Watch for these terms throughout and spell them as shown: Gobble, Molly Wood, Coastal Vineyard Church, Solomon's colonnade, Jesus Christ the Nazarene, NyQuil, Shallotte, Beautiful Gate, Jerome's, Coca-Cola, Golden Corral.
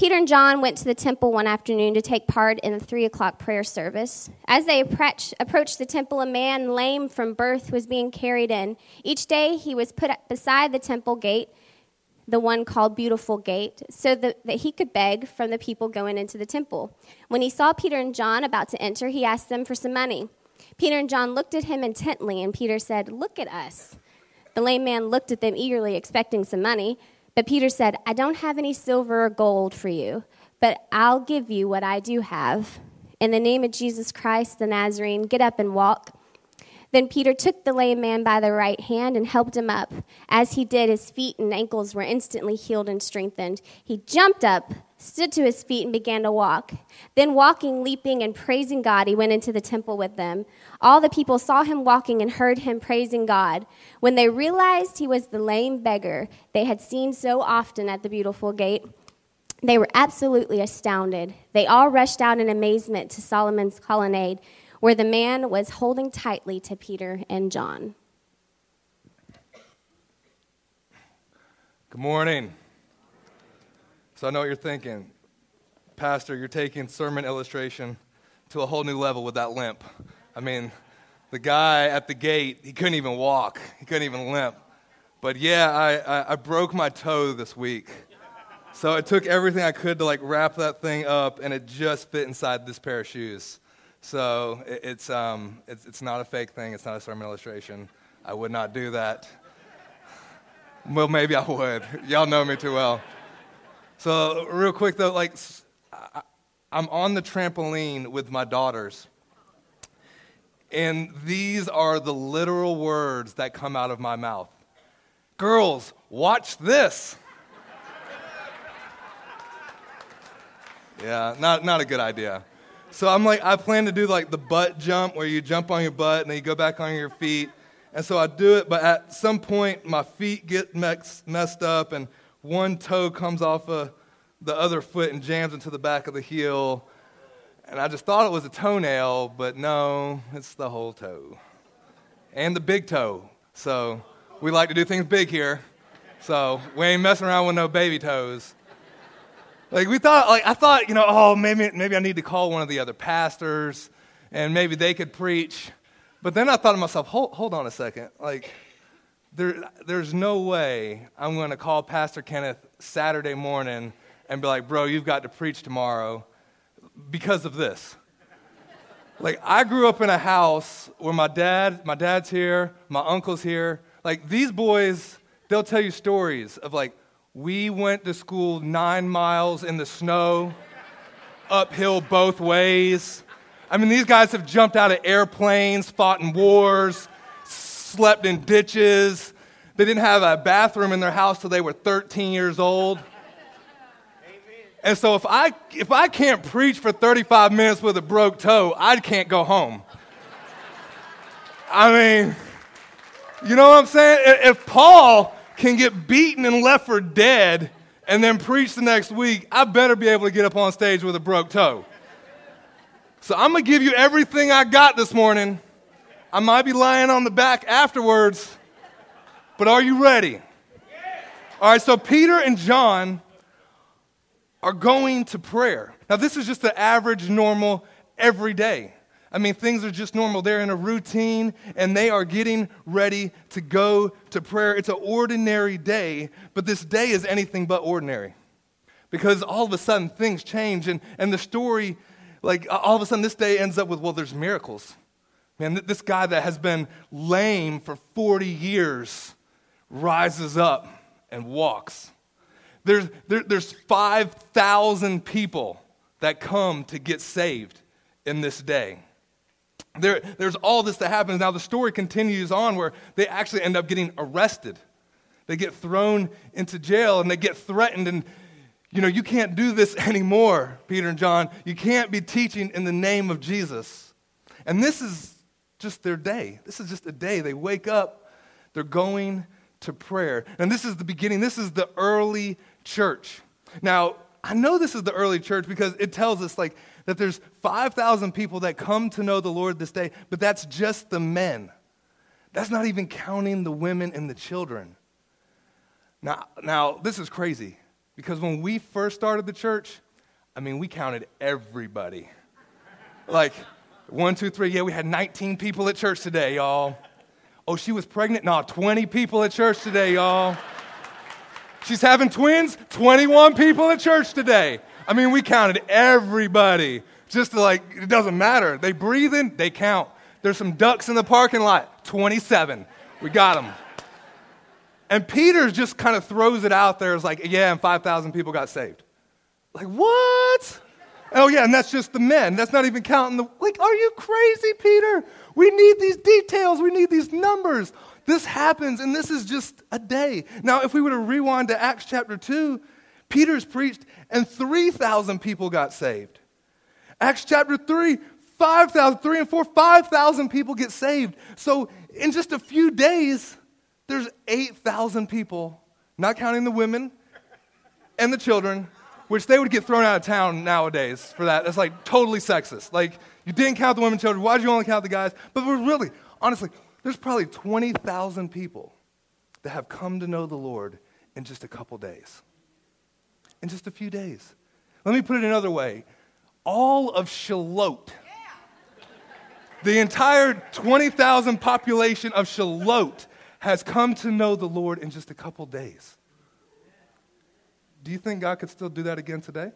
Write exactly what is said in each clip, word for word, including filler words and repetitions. Peter and John went to the temple one afternoon to take part in the three o'clock prayer service. As they approached the temple, a man lame from birth was being carried in. Each day he was put beside the temple gate, the one called Beautiful Gate, so that he could beg from the people going into the temple. When he saw Peter and John about to enter, he asked them for some money. Peter and John looked at him intently, and Peter said, "Look at us." The lame man looked at them eagerly, expecting some money. But Peter said, "I don't have any silver or gold for you, but I'll give you what I do have. In the name of Jesus Christ the Nazarene, get up and walk." Then Peter took the lame man by the right hand and helped him up. As he did, his feet and ankles were instantly healed and strengthened. He jumped up, stood to his feet, and began to walk. Then walking, leaping, and praising God, he went into the temple with them. All the people saw him walking and heard him praising God. When they realized he was the lame beggar they had seen so often at the Beautiful Gate, they were absolutely astounded. They all rushed out in amazement to Solomon's colonnade, where the man was holding tightly to Peter and John. Good morning. So I know what you're thinking. Pastor, you're taking sermon illustration to a whole new level with that limp. I mean, the guy at the gate, he couldn't even walk. He couldn't even limp. But yeah, I, I, I broke my toe this week. So it took everything I could to like wrap that thing up, and it just fit inside this pair of shoes. So it's um it's it's not a fake thing. It's not a sermon illustration. I would not do that. Well, maybe I would. Y'all know me too well. So real quick though, like I, I'm on the trampoline with my daughters, and these are the literal words that come out of my mouth. Girls, watch this. Yeah, not not a good idea. So I'm like, I plan to do like the butt jump where you jump on your butt and then you go back on your feet. And so I do it, but at some point my feet get mess, messed up and one toe comes off of the other foot and jams into the back of the heel. And I just thought it was a toenail, but no, it's the whole toe. And the big toe. So we like to do things big here. So we ain't messing around with no baby toes. Like we thought, like I thought, you know, oh, maybe maybe I need to call one of the other pastors, and maybe they could preach. But then I thought to myself, hold hold on a second, like there there's no way I'm going to call Pastor Kenneth Saturday morning and be like, bro, you've got to preach tomorrow because of this. Like I grew up in a house where my dad, my dad's here, my uncle's here. Like these boys, they'll tell you stories of like, we went to school nine miles in the snow, uphill both ways. I mean, these guys have jumped out of airplanes, fought in wars, slept in ditches. They didn't have a bathroom in their house till they were thirteen years old. Amen. And so if I if I can't preach for thirty-five minutes with a broke toe, I can't go home. I mean, you know what I'm saying? If Paul can get beaten and left for dead and then preach the next week, I better be able to get up on stage with a broke toe. So I'm going to give you everything I got this morning. I might be lying on the back afterwards, but are you ready? All right, so Peter and John are going to prayer. Now, this is just the average, normal, everyday. I mean, things are just normal. They're in a routine, and they are getting ready to go to prayer. It's an ordinary day, but this day is anything but ordinary because all of a sudden things change, and, and the story, like all of a sudden this day ends up with, well, there's miracles. Man, th- this guy that has been lame for forty years rises up and walks. There's, there, there's five thousand people that come to get saved in this day. There, there's all this that happens. Now, the story continues on where they actually end up getting arrested. They get thrown into jail, and they get threatened. And, you know, you can't do this anymore, Peter and John. You can't be teaching in the name of Jesus. And this is just their day. This is just a day. They wake up. They're going to prayer. And this is the beginning. This is the early church. Now, I know this is the early church because it tells us, like, that there's five thousand people that come to know the Lord this day, but that's just the men. That's not even counting the women and the children. Now, now this is crazy Because when we first started the church, I mean, we counted everybody. Like, one, two, three, yeah, we had nineteen people at church today, y'all. Oh, she was pregnant? No, twenty people at church today, y'all. She's having twins? twenty-one people at church today. I mean, we counted everybody. Just to like, it doesn't matter. They breathing, they count. There's some ducks in the parking lot. twenty-seven. We got them. And Peter just kind of throws it out there. It's like, yeah, and five thousand people got saved. Like, what? Oh, yeah, and that's just the men. That's not even counting the, like, are you crazy, Peter? We need these details. We need these numbers. This happens, and this is just a day. Now, if we were to rewind to Acts chapter two, Peter's preached, and three thousand people got saved. Acts chapter three, five thousand, three and four, five thousand people get saved. So in just a few days, there's eight thousand people, not counting the women and the children, which they would get thrown out of town nowadays for that. That's like totally sexist. Like, you didn't count the women and children. Why did you only count the guys? But we're really, honestly, there's probably twenty thousand people that have come to know the Lord in just a couple days. In just a few days. Let me put it another way. All of Shallotte, yeah. The entire twenty thousand population of Shallotte has come to know the Lord in just a couple days. Do you think God could still do that again today?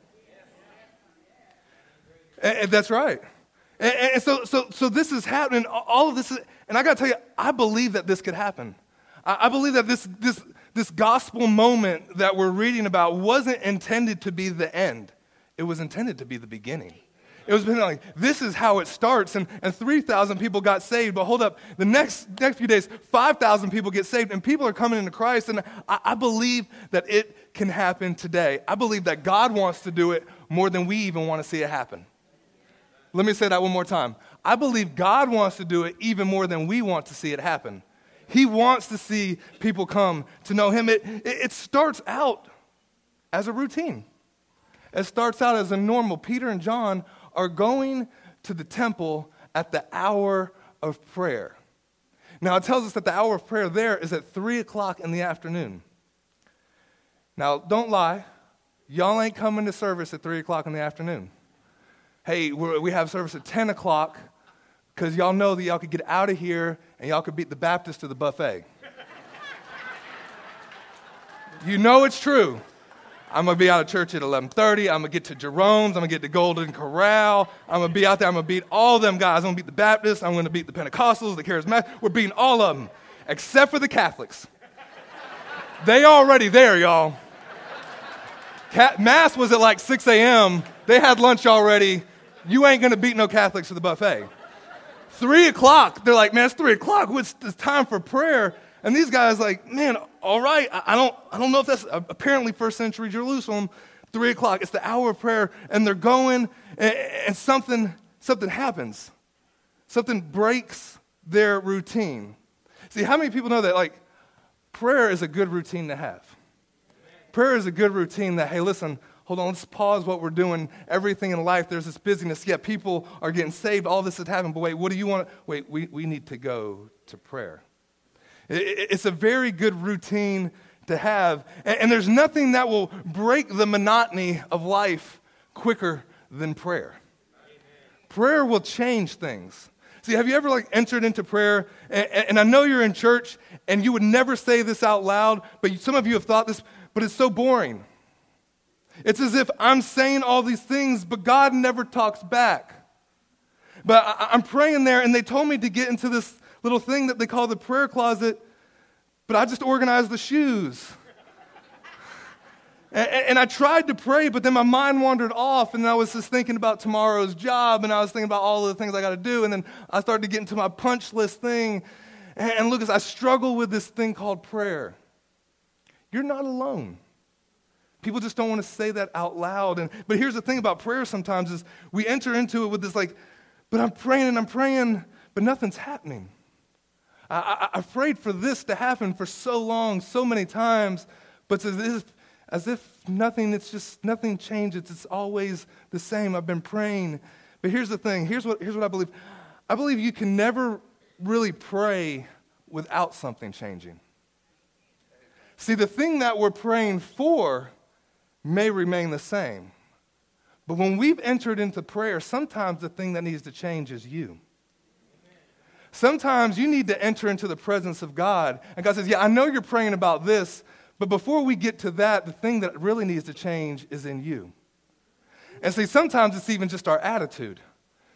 Yeah. And, and that's right. And, and so, so, so this is happening. All of this is, and I got to tell you, I believe that this could happen. I, I believe that this this this gospel moment that we're reading about wasn't intended to be the end. It was intended to be the beginning. It was like, this is how it starts, and, and three thousand people got saved, but hold up, the next next few days, five thousand people get saved, and people are coming into Christ, and I, I believe that it can happen today. I believe that God wants to do it more than we even want to see it happen. Let me say that one more time. I believe God wants to do it even more than we want to see it happen. He wants to see people come to know him. It, it, it starts out as a routine. It starts out as a normal. Peter and John are going to the temple at the hour of prayer. Now, it tells us that the hour of prayer there is at three o'clock in the afternoon. Now, don't lie. Y'all ain't coming to service at three o'clock in the afternoon. Hey, we're, we have service at ten o'clock because y'all know that y'all could get out of here and y'all could beat the Baptist to the buffet. You know it's true. I'm going to be out of church at eleven thirty. I'm going to get to Jerome's. I'm going to get to Golden Corral. I'm going to be out there. I'm going to beat all them guys. I'm going to beat the Baptists. I'm going to beat the Pentecostals, the Charismatics. We're beating all of them, except for the Catholics. They already there, y'all. Mass was at like six a.m. They had lunch already. You ain't going to beat no Catholics to the buffet. three o'clock. They're like, man, it's three o'clock. It's time for prayer. And these guys like, man, all right, I don't I don't know if that's, apparently first century Jerusalem, three o'clock, it's the hour of prayer, and they're going, and, and something something happens. Something breaks their routine. See, how many people know that, like, prayer is a good routine to have? Prayer is a good routine that, hey, listen, hold on, let's pause what we're doing. Everything in life, there's this busyness. Yeah, people are getting saved, all this is happening, but wait, what do you want? Wait, we, we need to go to prayer. It's a very good routine to have. And there's nothing that will break the monotony of life quicker than prayer. Amen. Prayer will change things. See, have you ever like entered into prayer? And I know you're in church and you would never say this out loud, but some of you have thought this, but it's so boring. It's as if I'm saying all these things, but God never talks back. But I'm praying there and they told me to get into this little thing that they call the prayer closet, but I just organized the shoes. and, and I tried to pray, but then my mind wandered off, and I was just thinking about tomorrow's job, and I was thinking about all of the things I got to do, and then I started to get into my punch list thing. And, and Lucas, I struggle with this thing called prayer. You're not alone. People just don't want to say that out loud. And but here's the thing about prayer sometimes is we enter into it with this like, but I'm praying and I'm praying, but nothing's happening. I, I, I prayed for this to happen for so long, so many times, but as if, as if nothing, it's just nothing changes. It's always the same. I've been praying. But here's the thing. Here's what, here's what I believe. I believe you can never really pray without something changing. See, the thing that we're praying for may remain the same. But when we've entered into prayer, sometimes the thing that needs to change is you. Sometimes you need to enter into the presence of God. And God says, yeah, I know you're praying about this, but before we get to that, the thing that really needs to change is in you. And see, sometimes it's even just our attitude.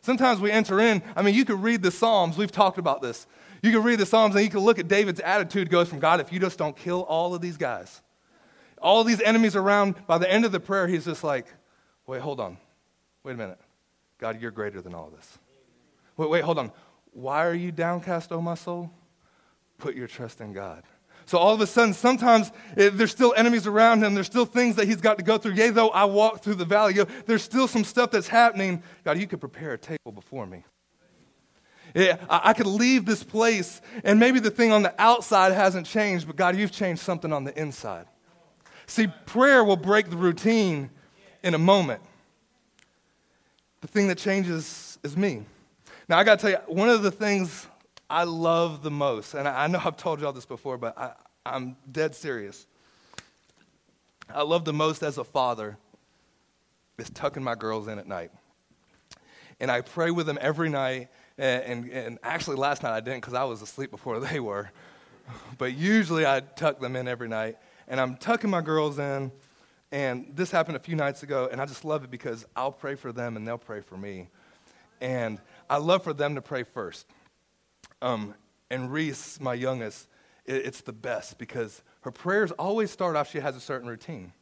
Sometimes we enter in, I mean, you could read the Psalms. We've talked about this. You can read the Psalms and you can look at David's attitude goes from, God, if you just don't kill all of these guys, all these enemies around, by the end of the prayer, he's just like, wait, hold on. Wait a minute. God, you're greater than all this. Wait, wait, hold on. Why are you downcast, O my soul? Put your trust in God. So all of a sudden, sometimes it, there's still enemies around him. There's still things that he's got to go through. Yea, though I walk through the valley, there's still some stuff that's happening. God, you could prepare a table before me. Yeah, I, I could leave this place, and maybe the thing on the outside hasn't changed, but God, you've changed something on the inside. See, prayer will break the routine in a moment. The thing that changes is me. Now, I got to tell you, one of the things I love the most, and I know I've told y'all this before, but I, I'm dead serious. I love the most as a father is tucking my girls in at night. And I pray with them every night, and, and, and actually last night I didn't because I was asleep before they were. But usually I tuck them in every night, and I'm tucking my girls in, and this happened a few nights ago, and I just love it because I'll pray for them and they'll pray for me. And I love for them to pray first. Um, and Reese, my youngest, it, it's the best because her prayers always start off, she has a certain routine.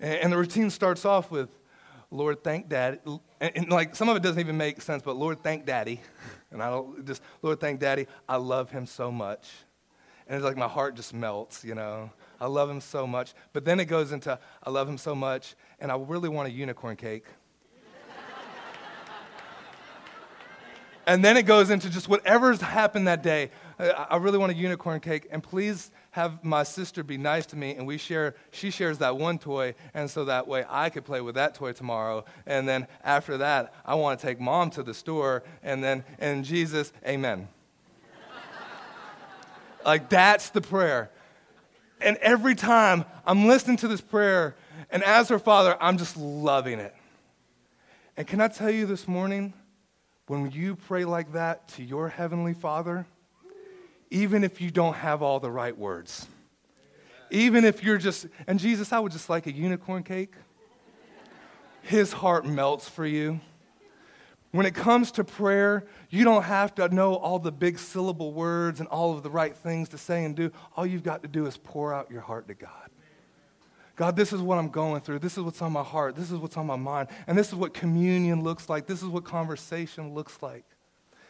And, and the routine starts off with, Lord, thank Daddy. And, and like some of it doesn't even make sense, but Lord, thank Daddy. And I don't just, Lord, thank Daddy. I love him so much. And it's like my heart just melts, you know. I love him so much. But then it goes into, I love him so much, and I really want a unicorn cake. And then it goes into just whatever's happened that day. I really want a unicorn cake, and please have my sister be nice to me, and we share. She shares that one toy, and so that way I could play with that toy tomorrow. And then after that, I want to take Mom to the store, and then, and Jesus, amen. Like, that's the prayer. And every time I'm listening to this prayer, and as her father, I'm just loving it. And can I tell you this morning, when you pray like that to your Heavenly Father, even if you don't have all the right words, even if you're just, and Jesus, I would just like a unicorn cake, his heart melts for you. When it comes to prayer, you don't have to know all the big syllable words and all of the right things to say and do. All you've got to do is pour out your heart to God. God, this is what I'm going through. This is what's on my heart. This is what's on my mind. And this is what communion looks like. This is what conversation looks like.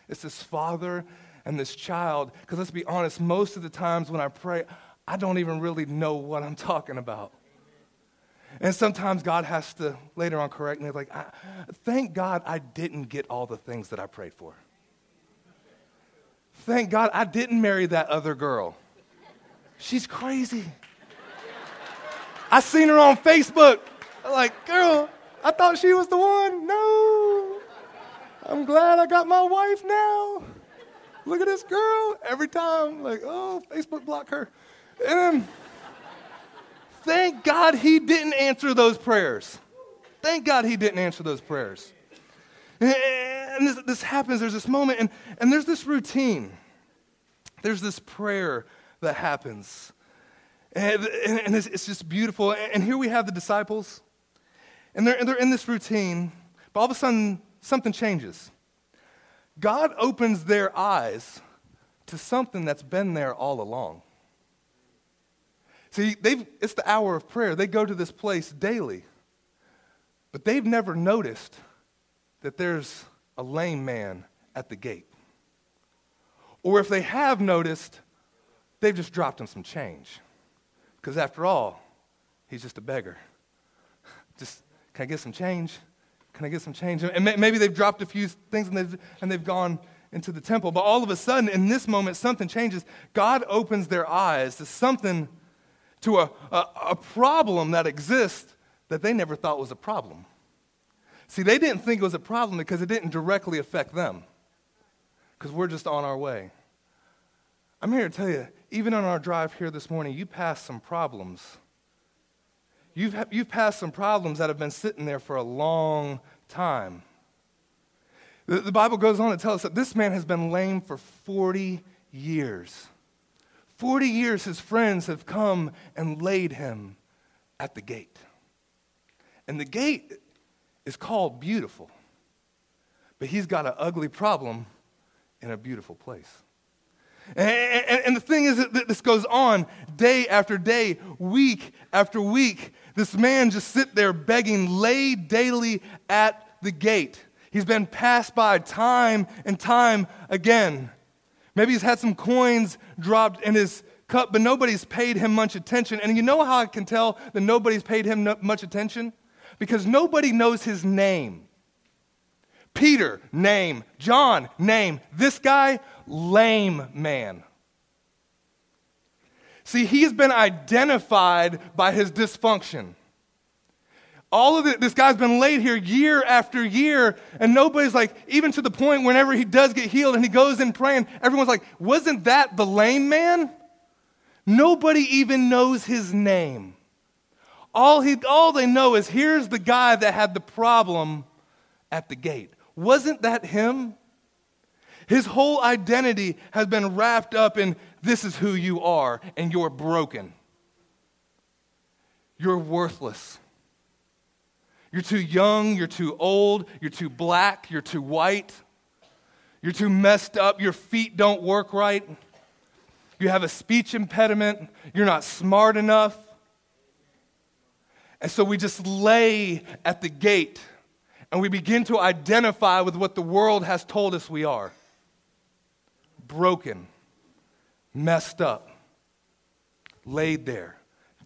It's this father and this child. Because let's be honest, most of the times when I pray, I don't even really know what I'm talking about. And sometimes God has to later on correct me. Like, I, thank God I didn't get all the things that I prayed for. Thank God I didn't marry that other girl. She's crazy. I seen her on Facebook. I'm like, girl, I thought she was the one. No. I'm glad I got my wife now. Look at this girl. Every time, like, oh, Facebook block her. And then, thank God he didn't answer those prayers. Thank God he didn't answer those prayers. And this, this happens. There's this moment, and, and there's this routine. There's this prayer that happens. And it's just beautiful. And here we have the disciples, and they're they're in this routine, but all of a sudden, something changes. God opens their eyes to something that's been there all along. See, they've it's the hour of prayer. They go to this place daily, but they've never noticed that there's a lame man at the gate. Or if they have noticed, they've just dropped him some change. Because after all, he's just a beggar. Just, can I get some change? Can I get some change? And maybe they've dropped a few things and they've, and they've gone into the temple. But all of a sudden, in this moment, something changes. God opens their eyes to something, to a, a, a problem that exists that they never thought was a problem. See, they didn't think it was a problem because it didn't directly affect them. Because we're just on our way. I'm here to tell you, even on our drive here this morning, you passed some problems. You've, you've passed some problems that have been sitting there for a long time. The, the Bible goes on to tell us that this man has been lame for forty years. forty years his friends have come and laid him at the gate. And the gate is called Beautiful. But he's got an ugly problem in a beautiful place. And, and, and the thing is that this goes on day after day, week after week. This man just sit there begging, lay daily at the gate. He's been passed by time and time again. Maybe he's had some coins dropped in his cup, but nobody's paid him much attention. And you know how I can tell that nobody's paid him no, much attention? Because nobody knows his name. Peter, name. John, name. This guy, lame man. See, he's been identified by his dysfunction. All of it, this guy's been laid here year after year, and nobody's like, even to the point whenever he does get healed and he goes in praying, everyone's like, wasn't that the lame man? Nobody even knows his name. All he, all they know is, here's the guy that had the problem at the gate. Wasn't that him? His whole identity has been wrapped up in, this is who you are, and you're broken. You're worthless. You're too young, you're too old, you're too black, you're too white, you're too messed up, your feet don't work right, you have a speech impediment, you're not smart enough. And so we just lay at the gate. And we begin to identify with what the world has told us we are. Broken, messed up, laid there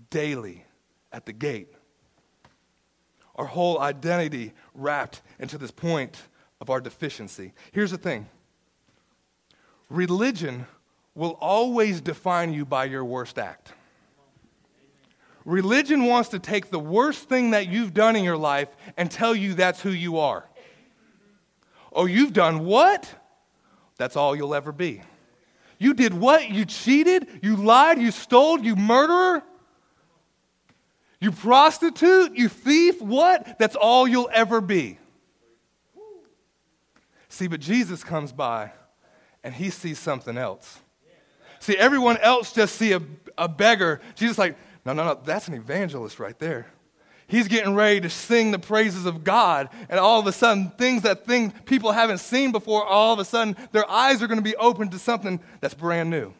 daily at the gate. Our whole identity wrapped into this point of our deficiency. Here's the thing. Religion will always define you by your worst act. Religion wants to take the worst thing that you've done in your life and tell you that's who you are. Oh, you've done what? That's all you'll ever be. You did what? You cheated? You lied? You stole? You murderer? You prostitute? You thief? What? That's all you'll ever be. See, but Jesus comes by and he sees something else. See, everyone else just see a, a beggar. Jesus like, no, no, no, that's an evangelist right there. He's getting ready to sing the praises of God, and all of a sudden, things that things people haven't seen before, all of a sudden, their eyes are going to be open to something that's brand new.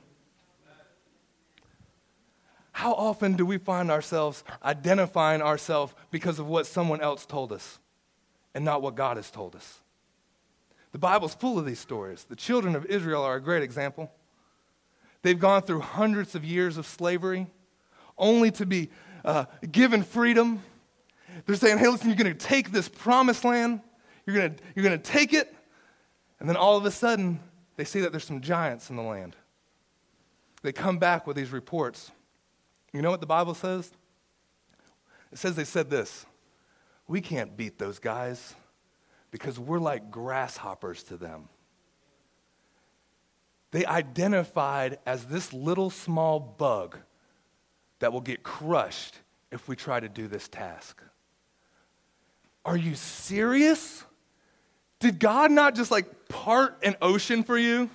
How often do we find ourselves identifying ourselves because of what someone else told us and not what God has told us? The Bible's full of these stories. The children of Israel are a great example. They've gone through hundreds of years of slavery, only to be uh, given freedom. They're saying, hey, listen, you're going to take this promised land. You're going to you're going to take it. And then all of a sudden, they see that there's some giants in the land. They come back with these reports. You know what the Bible says? It says they said this, we can't beat those guys because we're like grasshoppers to them. They identified as this little small bug that will get crushed if we try to do this task. Are you serious? Did God not just like part an ocean for you?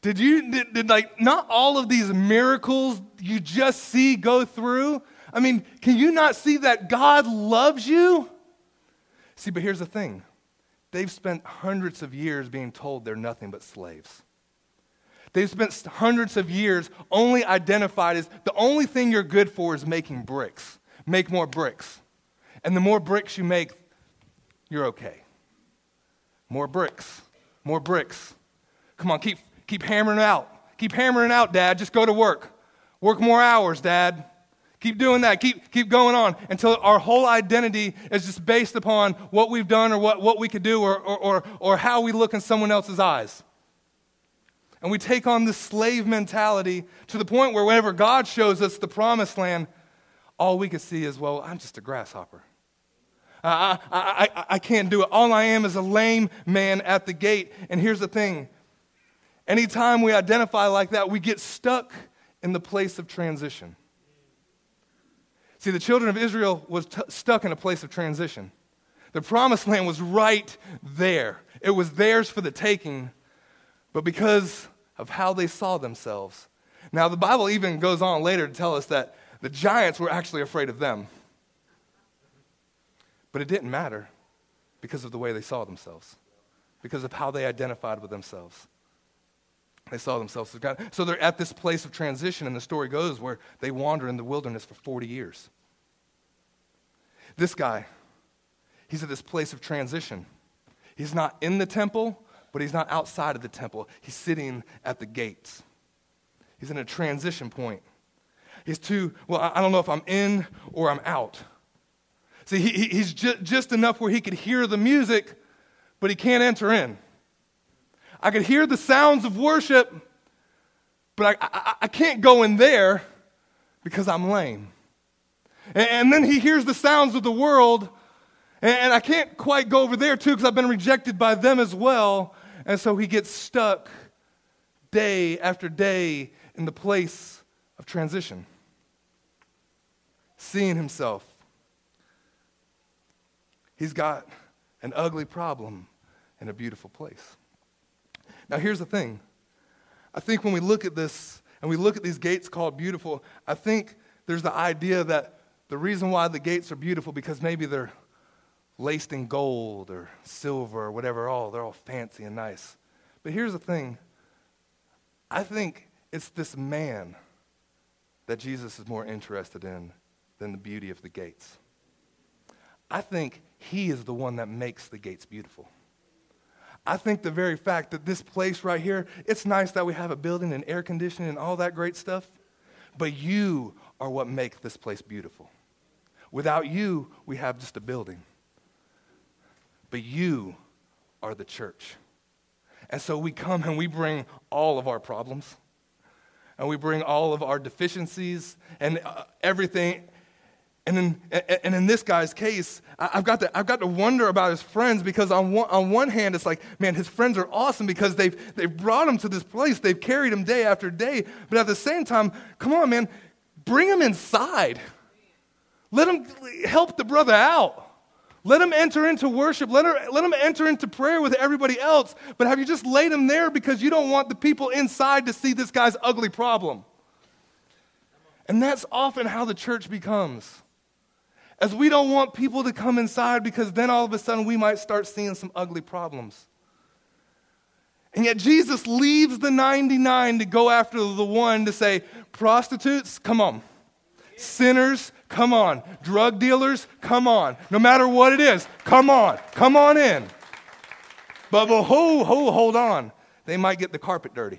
Did you, did, did like not all of these miracles you just see go through? I mean, can you not see that God loves you? See, but here's the thing. They've spent hundreds of years being told they're nothing but slaves. They've spent hundreds of years only identified as the only thing you're good for is making bricks. Make more bricks. And the more bricks you make, you're okay. More bricks. More bricks. Come on, keep keep hammering out. Keep hammering out, Dad. Just go to work. Work more hours, Dad. Keep doing that. Keep keep going on until our whole identity is just based upon what we've done or what, what we could do or, or, or, or how we look in someone else's eyes. And we take on this slave mentality to the point where whenever God shows us the promised land, all we can see is, well, I'm just a grasshopper. I, I, I, I can't do it. All I am is a lame man at the gate. And here's the thing. Anytime we identify like that, we get stuck in the place of transition. See, the children of Israel was t- stuck in a place of transition. The promised land was right there. It was theirs for the taking, but because of how they saw themselves. Now, the Bible even goes on later to tell us that the giants were actually afraid of them. But it didn't matter because of the way they saw themselves, because of how they identified with themselves. They saw themselves as God. So they're at this place of transition, and the story goes where they wander in the wilderness for forty years. This guy, he's at this place of transition. He's not in the temple, but he's not outside of the temple. He's sitting at the gates. He's in a transition point. He's too, well, I don't know if I'm in or I'm out. See, he, he's ju- just enough where he could hear the music, but he can't enter in. I could hear the sounds of worship, but I, I, I can't go in there because I'm lame. And, and then he hears the sounds of the world, and, and I can't quite go over there too because I've been rejected by them as well. And so he gets stuck day after day in the place of transition, seeing himself. He's got an ugly problem in a beautiful place. Now, here's the thing. I think when we look at this and we look at these gates called beautiful, I think there's the idea that the reason why the gates are beautiful because maybe they're laced in gold or silver or whatever. All, they're all fancy and nice. But here's the thing. I think it's this man that Jesus is more interested in than the beauty of the gates. I think he is the one that makes the gates beautiful. I think the very fact that this place right here, it's nice that we have a building and air conditioning and all that great stuff, but you are what makes this place beautiful. Without you, we have just a building. But you are the church. And so we come and we bring all of our problems, and we bring all of our deficiencies and uh, everything. And in, and in this guy's case, I've got to I've got to wonder about his friends, because on one, on one hand, it's like, man, his friends are awesome because they've they've brought him to this place, they've carried him day after day. But at the same time, come on, man, bring him inside, let him help the brother out, let him enter into worship, let her let him enter into prayer with everybody else. But have you just laid him there because you don't want the people inside to see this guy's ugly problem? And that's often how the church becomes. As we don't want people to come inside because then all of a sudden we might start seeing some ugly problems. And yet Jesus leaves the ninety-nine to go after the one, to say, prostitutes, come on. Sinners, come on. Drug dealers, come on. No matter what it is, come on. Come on in. But, but ho, ho, hold on. They might get the carpet dirty.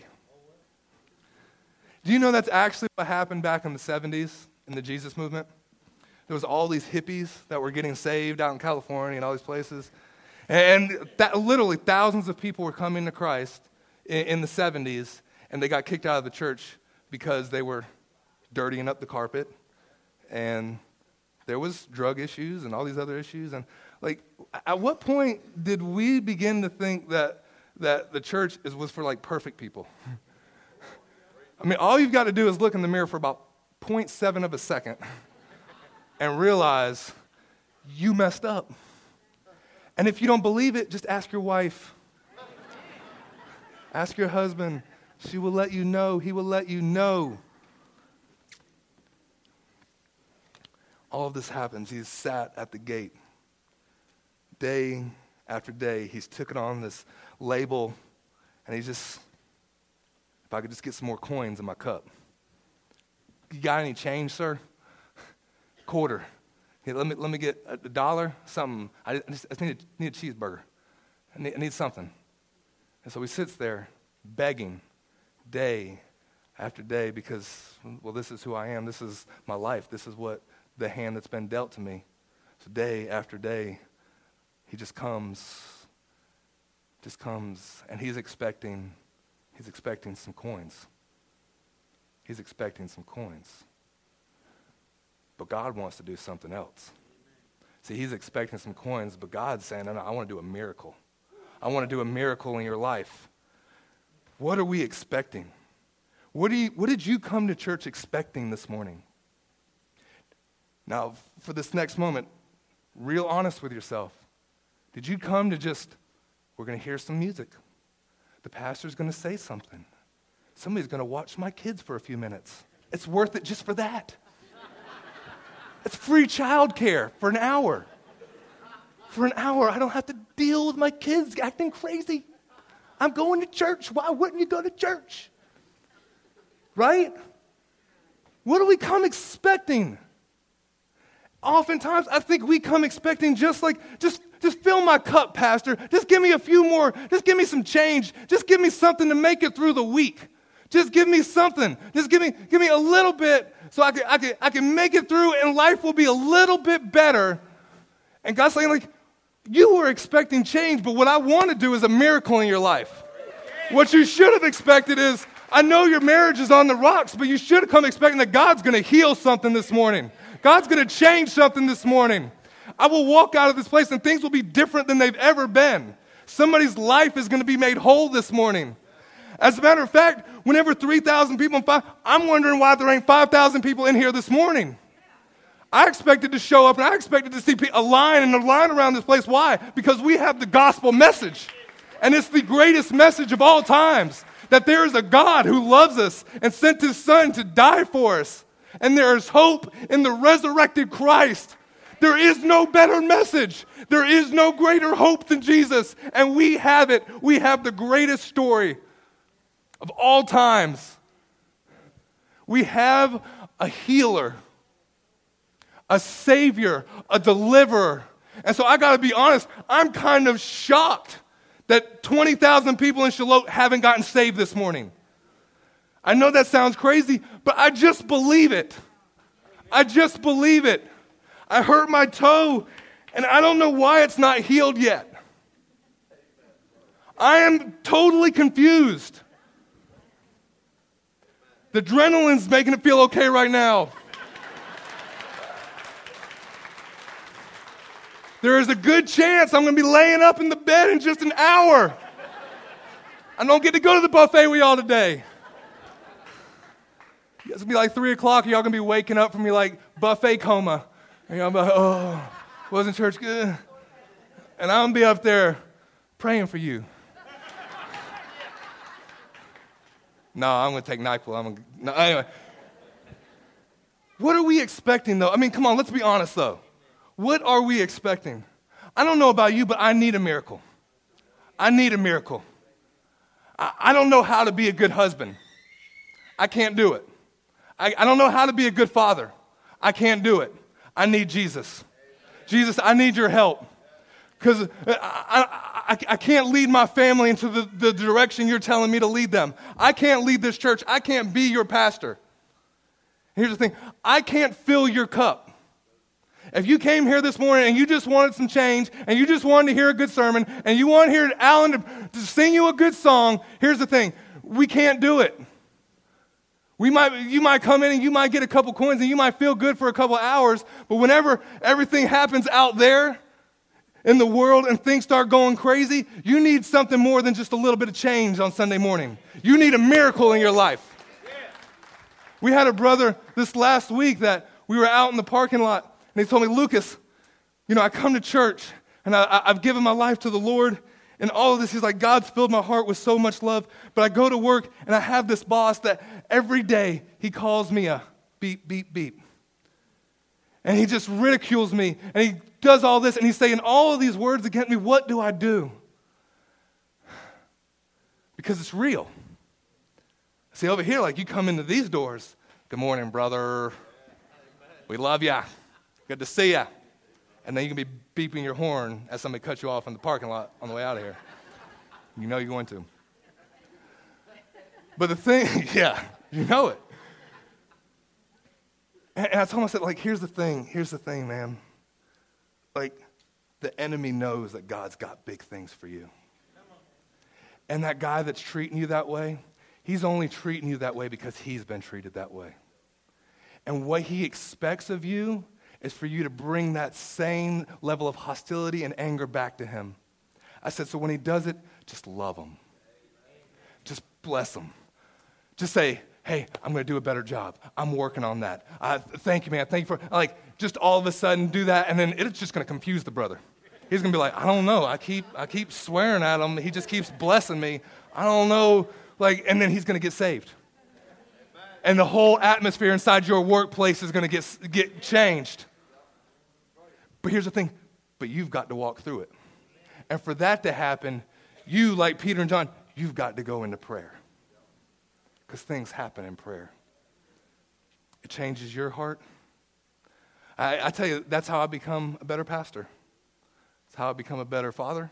Do you know that's actually what happened back in the seventies in the Jesus movement? There was all these hippies that were getting saved out in California and all these places. And that, literally thousands of people were coming to Christ in, in the seventies, and they got kicked out of the church because they were dirtying up the carpet. And there was drug issues and all these other issues. And like, at what point did we begin to think that that the church is, was for like perfect people? I mean, all you've got to do is look in the mirror for about zero point seven of a second and realize you messed up. And if you don't believe it, just ask your wife. Ask your husband. She will let you know. He will let you know. All of this happens. He's sat at the gate. Day after day, he's taken on this label, and he's just, if I could just get some more coins in my cup. You got any change, sir? Quarter. Hey, let me let me get a dollar, something. I just, I just need, a, need a cheeseburger. I need, I need something. And so he sits there begging day after day because, well, this is who I am. This is my life. This is what the hand that's been dealt to me. So day after day, he just comes, just comes, and he's expecting, he's expecting some coins. He's expecting some coins. But God wants to do something else. See, he's expecting some coins, but God's saying, no, no, I want to do a miracle. I want to do a miracle in your life. What are we expecting? What do you, what did you come to church expecting this morning? Now, for this next moment, real honest with yourself. Did you come to just, we're going to hear some music. The pastor's going to say something. Somebody's going to watch my kids for a few minutes. It's worth it just for that. It's free childcare for an hour. For an hour, I don't have to deal with my kids acting crazy. I'm going to church. Why wouldn't you go to church? Right? What do we come expecting? Oftentimes, I think we come expecting just like, just, just fill my cup, Pastor. Just give me a few more. Just give me some change. Just give me something to make it through the week. Just give me something. Just give me, give me a little bit so I can, I can, I can make it through and life will be a little bit better. And God's saying, like, you were expecting change, but what I want to do is a miracle in your life. What you should have expected is, I know your marriage is on the rocks, but you should have come expecting that God's going to heal something this morning. God's going to change something this morning. I will walk out of this place and things will be different than they've ever been. Somebody's life is going to be made whole this morning. As a matter of fact, whenever three thousand people, five, I'm wondering why there ain't five thousand people in here this morning. I expected to show up and I expected to see a line and a line around this place. Why? Because we have the gospel message. And it's the greatest message of all times. That there is a God who loves us and sent his son to die for us. And there is hope in the resurrected Christ. There is no better message. There is no greater hope than Jesus. And we have it. We have the greatest story of all times. We have a healer, a savior, a deliverer. And so I got to be honest, I'm kind of shocked that twenty thousand people in Shallotte haven't gotten saved this morning. I know that sounds crazy, but I just believe it. I just believe it. I hurt my toe, and I don't know why it's not healed yet. I am totally confused. The adrenaline's making it feel okay right now. There is a good chance I'm going to be laying up in the bed in just an hour. I don't get to go to the buffet with y'all today. It's going to be like three o'clock. Y'all going to be waking up from your like buffet coma. And y'all going to be like, oh, wasn't church good? And I'm going to be up there praying for you. No, I'm going to take NyQuil. I'm going to, no, anyway. What are we expecting, though? I mean, come on, let's be honest, though. What are we expecting? I don't know about you, but I need a miracle. I need a miracle. I, I don't know how to be a good husband. I can't do it. I, I don't know how to be a good father. I can't do it. I need Jesus. Jesus, I need your help. Because I, I, I can't lead my family into the, the direction you're telling me to lead them. I can't lead this church. I can't be your pastor. Here's the thing. I can't fill your cup. If you came here this morning and you just wanted some change and you just wanted to hear a good sermon and you want to hear Alan to, to sing you a good song, here's the thing. We can't do it. We might, you might come in and you might get a couple coins and you might feel good for a couple hours, but whenever everything happens out there in the world and things start going crazy, you need something more than just a little bit of change on Sunday morning. You need a miracle in your life. Yeah. We had a brother this last week that we were out in the parking lot. And he told me, Lucas, you know, I come to church, and I, I've given my life to the Lord, and all of this, he's like, God's filled my heart with so much love, but I go to work, and I have this boss that every day he calls me a beep, beep, beep. And he just ridicules me, and he does all this, and he's saying all of these words against me. What do I do? Because it's real. See, over here, like, you come into these doors, good morning, brother. We love ya. Good to see ya. And then you can be beeping your horn as somebody cuts you off in the parking lot on the way out of here. You know you're going to. But the thing, yeah, you know it. And, and I told him, I said, like, here's the thing. Here's the thing, man. Like, the enemy knows that God's got big things for you. And that guy that's treating you that way, he's only treating you that way because he's been treated that way. And what he expects of you is for you to bring that same level of hostility and anger back to him. I said, so when he does it, just love him. Just bless him. Just say, hey, I'm going to do a better job. I'm working on that. Uh, thank you, man. Thank you for, like, just all of a sudden do that, and then it's just going to confuse the brother. He's going to be like, I don't know. I keep I keep swearing at him. He just keeps blessing me. I don't know. Like, and then he's going to get saved. And the whole atmosphere inside your workplace is going to get get changed. But here's the thing. But you've got to walk through it. And for that to happen, you, like Peter and John, you've got to go into prayer. Because things happen in prayer. It changes your heart. I, I tell you, that's how I become a better pastor. It's how I become a better father.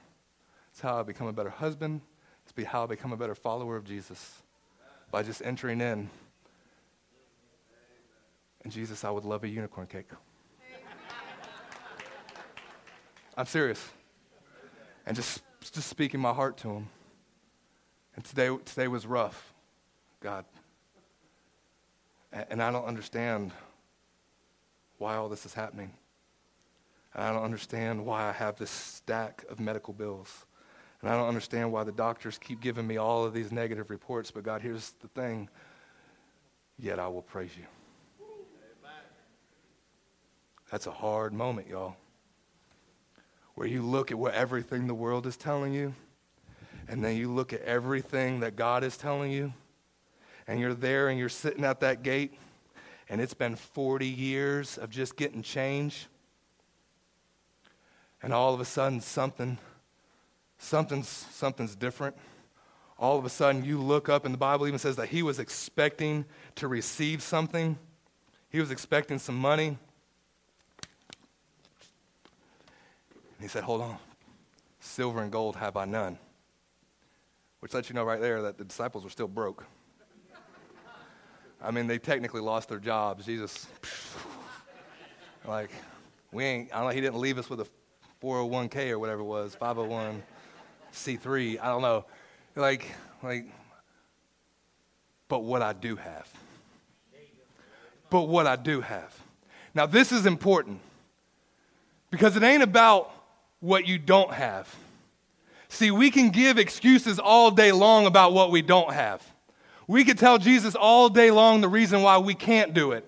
It's how I become a better husband. It's how I become a better follower of Jesus. By just entering in. And Jesus, I would love a unicorn cake. I'm serious. And just just speaking my heart to him. And today today was rough, God. And I don't understand why all this is happening. And I don't understand why I have this stack of medical bills. And I don't understand why the doctors keep giving me all of these negative reports. But God, here's the thing. Yet I will praise you. That's a hard moment, y'all. Where you look at what everything the world is telling you, and then you look at everything that God is telling you, and you're there and you're sitting at that gate, and it's been forty years of just getting change, and all of a sudden something, something's, something's different. All of a sudden you look up, and the Bible even says that he was expecting to receive something. He was expecting some money. He said, hold on, silver and gold have I none. Which lets you know right there that the disciples were still broke. I mean, they technically lost their jobs. Jesus, like, we ain't, I don't know, he didn't leave us with a four oh one k or whatever it was, five oh one c three, I don't know. Like, like, but what I do have. But what I do have. Now, this is important because it ain't about what you don't have. See, we can give excuses all day long about what we don't have. We could tell Jesus all day long the reason why we can't do it.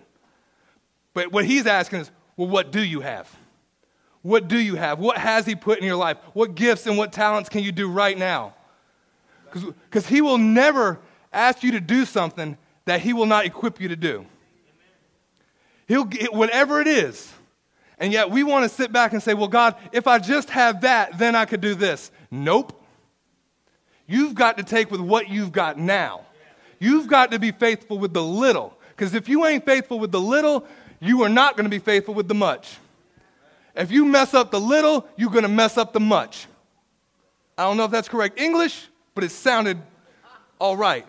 But what he's asking is, well, what do you have? What do you have? What has he put in your life? What gifts and what talents can you do right now? Because he will never ask you to do something that he will not equip you to do. He'll whatever it is. And yet we want to sit back and say, well, God, if I just have that, then I could do this. Nope. You've got to take with what you've got now. You've got to be faithful with the little. Because if you ain't faithful with the little, you are not going to be faithful with the much. If you mess up the little, you're going to mess up the much. I don't know if that's correct English, but it sounded all right.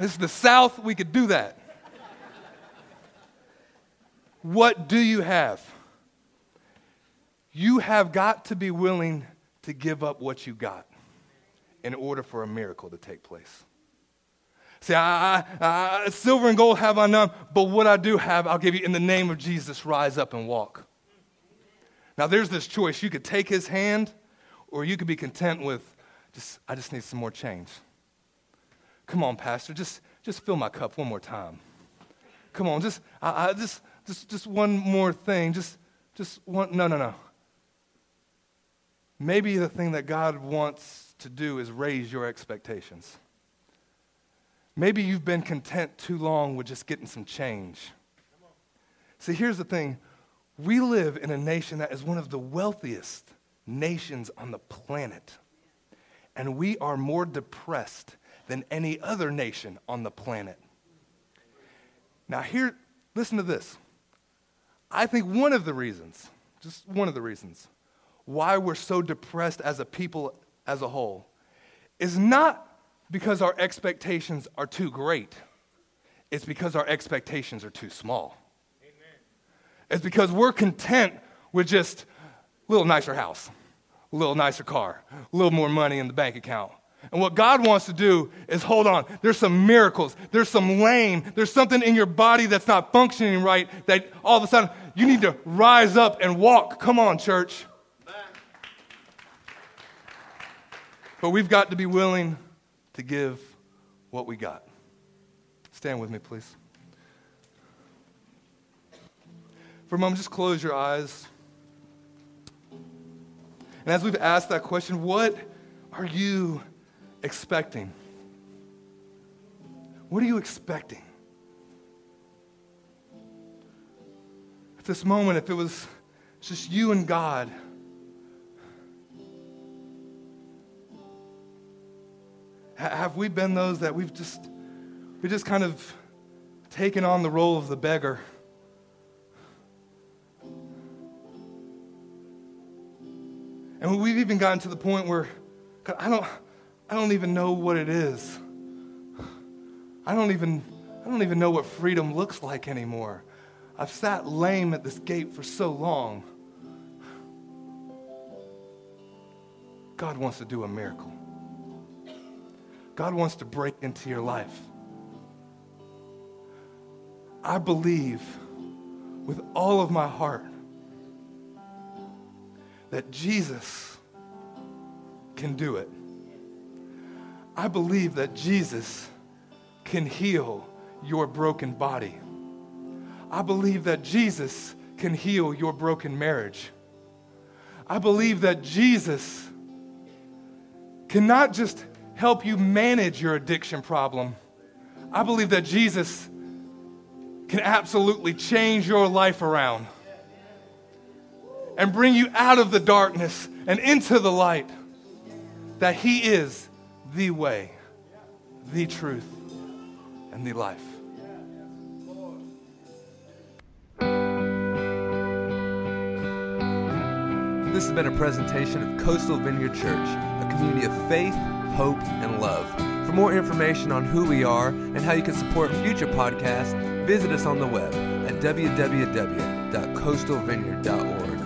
This is the South. We could do that. What do you have? You have got to be willing to give up what you got in order for a miracle to take place. See, I, I, I, silver and gold have I none, but what I do have, I'll give you. In the name of Jesus, rise up and walk. Now, there's this choice. You could take his hand, or you could be content with, just, I just need some more change. Come on, Pastor, just, just fill my cup one more time. Come on, just, I, I just... Just just one more thing. Just just one no no no. Maybe the thing that God wants to do is raise your expectations. Maybe you've been content too long with just getting some change. See, here's the thing. We live in a nation that is one of the wealthiest nations on the planet. And we are more depressed than any other nation on the planet. Now here, listen to this. I think one of the reasons, just one of the reasons, why we're so depressed as a people as a whole is not because our expectations are too great. It's because our expectations are too small. Amen. It's because we're content with just a little nicer house, a little nicer car, a little more money in the bank account. And what God wants to do is, hold on, there's some miracles, there's some lame, there's something in your body that's not functioning right that all of a sudden you need to rise up and walk. Come on, church. Back. But we've got to be willing to give what we got. Stand with me, please. For a moment, just close your eyes. And as we've asked that question, what are you expecting? What are you expecting? At this moment, if it was just you and God, have we been those that we've just, we just kind of taken on the role of the beggar? And we've even gotten to the point where, God, I don't, I don't even know what it is. I don't even, I don't even know what freedom looks like anymore. I've sat lame at this gate for so long. God wants to do a miracle. God wants to break into your life. I believe with all of my heart that Jesus can do it. I believe that Jesus can heal your broken body. I believe that Jesus can heal your broken marriage. I believe that Jesus can not just help you manage your addiction problem. I believe that Jesus can absolutely change your life around and bring you out of the darkness and into the light, that he is the way, the truth, and the life. This has been a presentation of Coastal Vineyard Church, a community of faith, hope, and love. For more information on who we are and how you can support future podcasts, visit us on the web at w w w dot coastal vineyard dot org.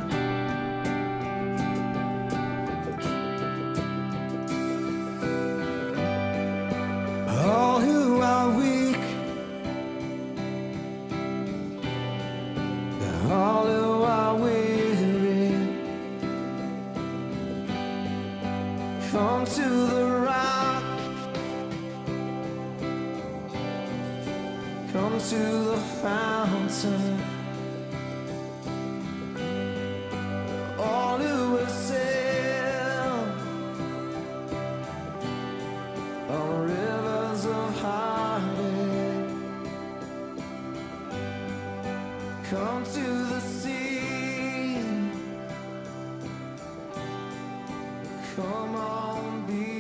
Come to the sea, come on, be